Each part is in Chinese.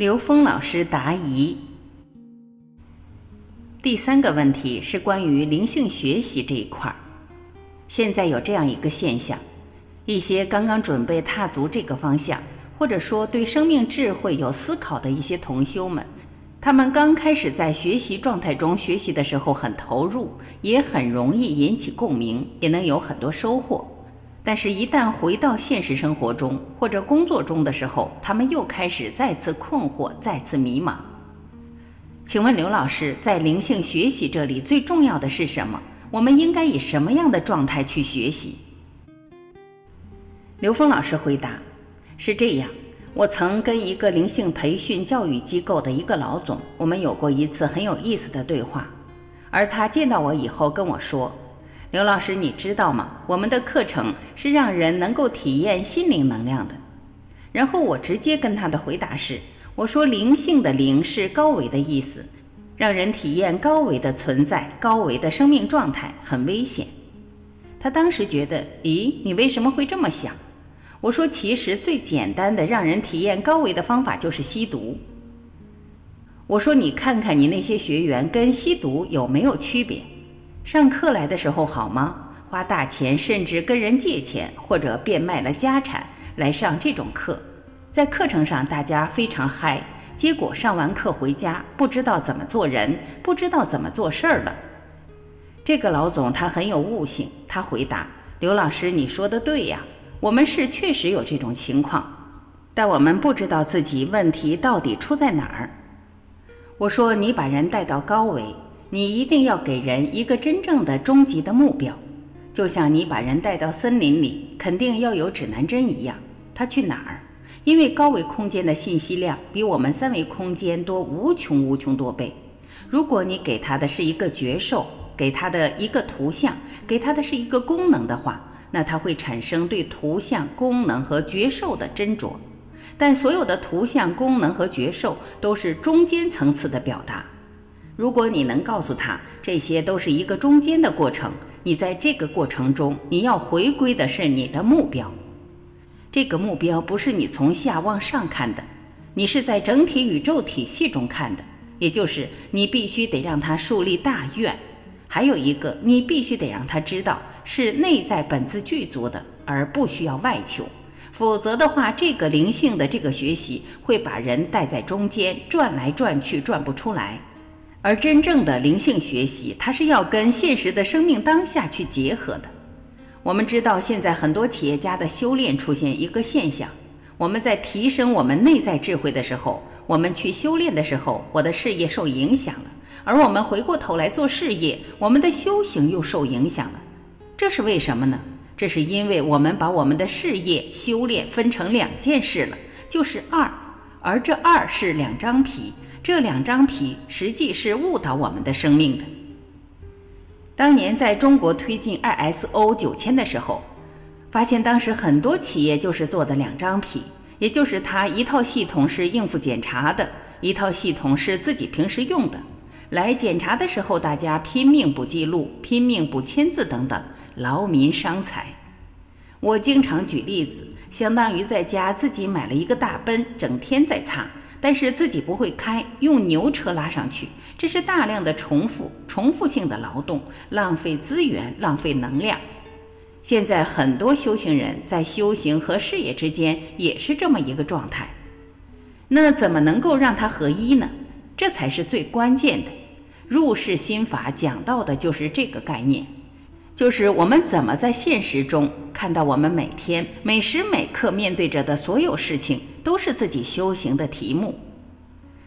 刘峰老师答疑。第三个问题是关于灵性学习这一块。现在有这样一个现象，一些刚刚准备踏足这个方向，或者说对生命智慧有思考的一些同修们，他们刚开始在学习状态中学习的时候很投入，也很容易引起共鸣，也能有很多收获。但是一旦回到现实生活中或者工作中的时候，他们又开始再次困惑，再次迷茫。请问刘老师，在灵性学习这里最重要的是什么？我们应该以什么样的状态去学习？刘峰老师回答是这样，我曾跟一个灵性培训教育机构的一个老总，我们有过一次很有意思的对话。而他见到我以后跟我说，刘老师，你知道吗？我们的课程是让人能够体验心灵能量的。然后我直接跟他的回答是，我说灵性的灵是高维的意思，让人体验高维的存在，高维的生命状态很危险。他当时觉得，咦，你为什么会这么想？我说其实最简单的让人体验高维的方法就是吸毒。我说你看看你那些学员跟吸毒有没有区别？上课来的时候好吗？花大钱，甚至跟人借钱或者变卖了家产来上这种课，在课程上大家非常嗨，结果上完课回家不知道怎么做人，不知道怎么做事儿了。这个老总他很有悟性，他回答，刘老师你说的对呀，我们是确实有这种情况，但我们不知道自己问题到底出在哪儿。我说你把人带到高维，你一定要给人一个真正的终极的目标，就像你把人带到森林里，肯定要有指南针一样，他去哪儿？因为高维空间的信息量比我们三维空间多无穷无穷多倍。如果你给他的是一个觉受，给他的一个图像，给他的是一个功能的话，那他会产生对图像、功能和觉受的斟酌。但所有的图像、功能和觉受都是中间层次的表达。如果你能告诉他，这些都是一个中间的过程，你在这个过程中，你要回归的是你的目标。这个目标不是你从下往上看的，你是在整体宇宙体系中看的，也就是你必须得让他树立大愿。还有一个，你必须得让他知道是内在本自具足的，而不需要外求。否则的话，这个灵性的这个学习会把人带在中间，转来转去，转不出来。而真正的灵性学习，它是要跟现实的生命当下去结合的。我们知道现在很多企业家的修炼出现一个现象，我们在提升我们内在智慧的时候，我们去修炼的时候，我的事业受影响了，而我们回过头来做事业，我们的修行又受影响了。这是为什么呢？这是因为我们把我们的事业修炼分成两件事了，就是二，而这二是两张皮，这两张皮实际是误导我们的生命的。当年在中国推进 ISO 9000的时候，发现当时很多企业就是做的两张皮，也就是它一套系统是应付检查的，一套系统是自己平时用的。来检查的时候，大家拼命不记录，拼命不签字等等，劳民伤财。我经常举例子，相当于在家自己买了一个大奔，整天在擦，但是自己不会开，用牛车拉上去，这是大量的重复性的劳动，浪费资源，浪费能量。现在很多修行人在修行和事业之间也是这么一个状态。那怎么能够让它合一呢？这才是最关键的。入世心法讲到的就是这个概念，就是我们怎么在现实中看到我们每天每时每刻面对着的所有事情都是自己修行的题目。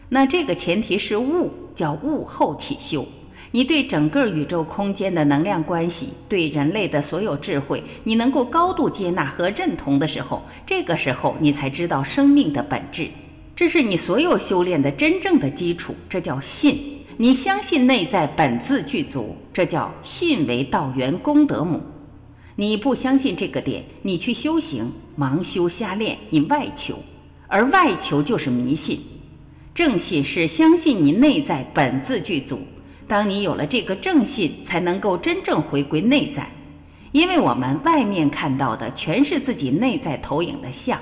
那这个前提是悟，叫悟后起修。你对整个宇宙空间的能量关系，对人类的所有智慧，你能够高度接纳和认同的时候，这个时候你才知道生命的本质。这是你所有修炼的真正的基础，这叫信。你相信内在本自具足，这叫信为道源功德母。你不相信这个点，你去修行，盲修瞎练，你外求，而外求就是迷信。正信是相信你内在本自具足，当你有了这个正信，才能够真正回归内在。因为我们外面看到的全是自己内在投影的像，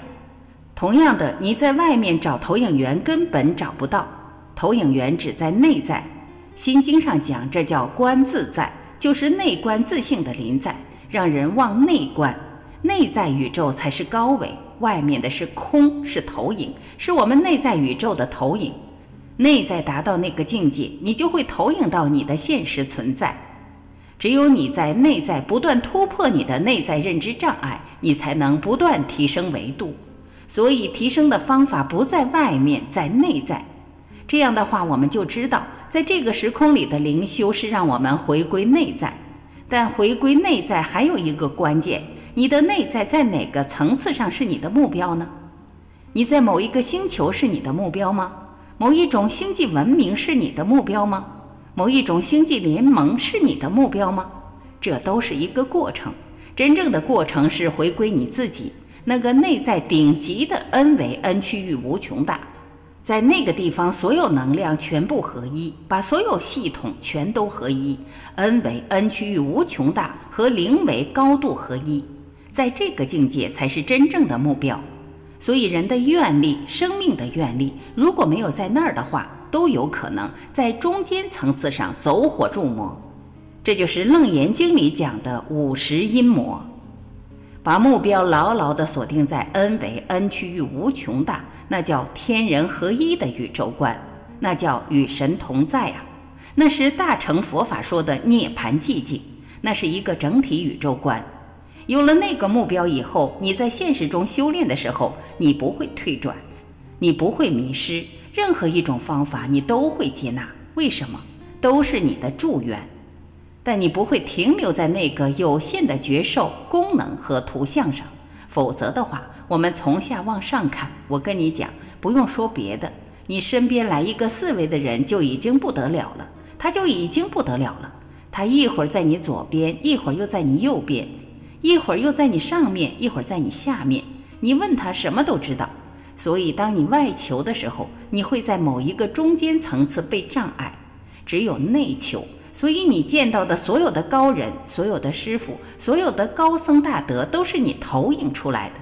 同样的，你在外面找投影源根本找不到，投影源只在内在。心经上讲，这叫观自在，就是内观自性的临在，让人往内观，内在宇宙才是高维，外面的是空，是投影，是我们内在宇宙的投影。内在达到那个境界，你就会投影到你的现实存在。只有你在内在不断突破你的内在认知障碍，你才能不断提升维度。所以提升的方法不在外面，在内在。这样的话，我们就知道在这个时空里的灵修是让我们回归内在。但回归内在还有一个关键，你的内在在哪个层次上是你的目标呢？你在某一个星球是你的目标吗？某一种星际文明是你的目标吗？某一种星际联盟是你的目标吗？这都是一个过程，真正的过程是回归你自己，那个内在顶级的 N 维 N 区域无穷大，在那个地方所有能量全部合一，把所有系统全都合一， N 维 N 区域无穷大和零维高度合一，在这个境界才是真正的目标。所以人的愿力，生命的愿力，如果没有在那儿的话，都有可能在中间层次上走火入魔。这就是《楞严经》里讲的50阴魔。把目标牢牢地锁定在 N 为 N 区域无穷大，那叫天人合一的宇宙观，那叫与神同在啊！那是大乘佛法说的涅槃寂静，那是一个整体宇宙观。有了那个目标以后，你在现实中修炼的时候，你不会退转，你不会迷失，任何一种方法你都会接纳。为什么？都是你的助缘。但你不会停留在那个有限的觉受、功能和图像上，否则的话，我们从下往上看，我跟你讲，不用说别的，你身边来一个四维的人就已经不得了了，他就已经不得了了，他一会儿在你左边，一会儿又在你右边，一会儿又在你上面，一会儿在你下面，你问他什么都知道。所以当你外求的时候，你会在某一个中间层次被障碍，只有内求。所以你见到的所有的高人，所有的师父，所有的高僧大德，都是你投影出来的。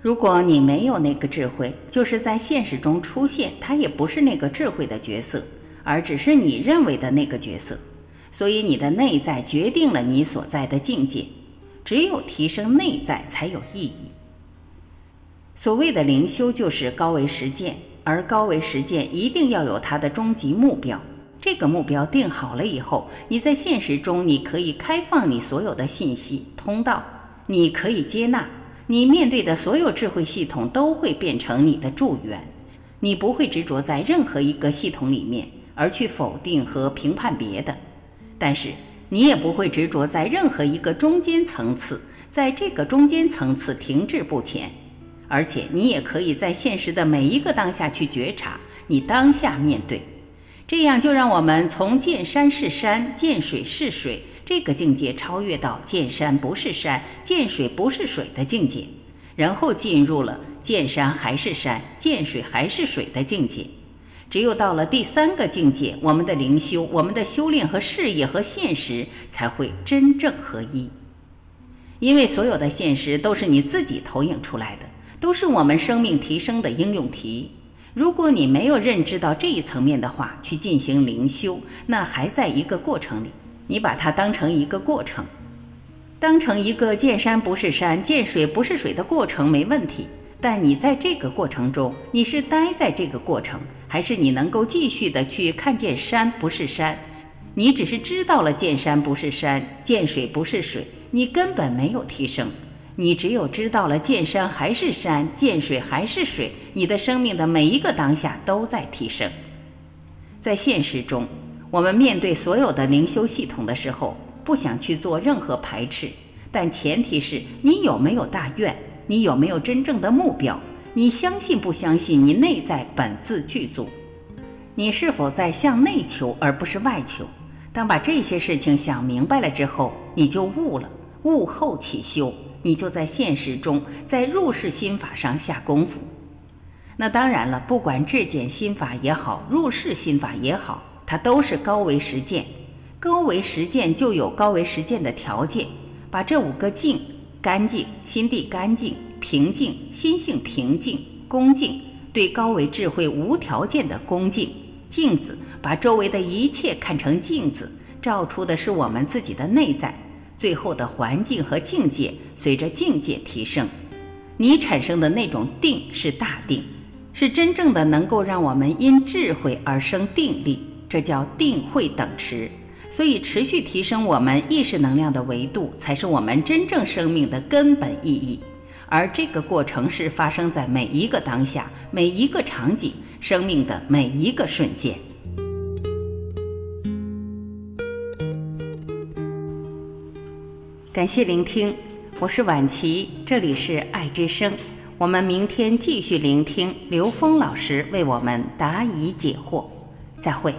如果你没有那个智慧，就是在现实中出现，他也不是那个智慧的角色，而只是你认为的那个角色。所以你的内在决定了你所在的境界，只有提升内在才有意义。所谓的灵修就是高维实践，而高维实践一定要有它的终极目标。这个目标定好了以后，你在现实中你可以开放你所有的信息通道，你可以接纳，你面对的所有智慧系统都会变成你的助缘，你不会执着在任何一个系统里面，而去否定和评判别的。但是你也不会执着在任何一个中间层次，在这个中间层次停滞不前。而且你也可以在现实的每一个当下去觉察，你当下面对。这样就让我们从见山是山，见水是水这个境界超越到见山不是山，见水不是水的境界，然后进入了见山还是山，见水还是水的境界。只有到了第三个境界，我们的灵修，我们的修炼和事业和现实才会真正合一。因为所有的现实都是你自己投影出来的，都是我们生命提升的应用题。如果你没有认知到这一层面的话，去进行灵修，那还在一个过程里，你把它当成一个过程，当成一个见山不是山，见水不是水的过程没问题。但你在这个过程中，你是待在这个过程，还是你能够继续的去看见山不是山？你只是知道了见山不是山，见水不是水，你根本没有提升。你只有知道了见山还是山，见水还是水，你的生命的每一个当下都在提升。在现实中，我们面对所有的灵修系统的时候，不想去做任何排斥，但前提是你有没有大愿，你有没有真正的目标？你相信不相信你内在本自具足？你是否在向内求而不是外求？当把这些事情想明白了之后，你就悟了，悟后起修，你就在现实中，在入世心法上下功夫。那当然了，不管至简心法也好，入世心法也好，它都是高维实践。高维实践就有高维实践的条件，把这5个净，干净，心地干净，平静，心性平静，恭敬，对高维智慧无条件的恭敬。镜子，把周围的一切看成镜子，照出的是我们自己的内在。最后的环境和境界随着境界提升，你产生的那种定是大定，是真正的能够让我们因智慧而生定力，这叫定慧等持。所以持续提升我们意识能量的维度，才是我们真正生命的根本意义。而这个过程是发生在每一个当下，每一个场景，生命的每一个瞬间。感谢聆听，我是婉琪，这里是爱之声。我们明天继续聆听刘峰老师为我们答疑解惑，再会。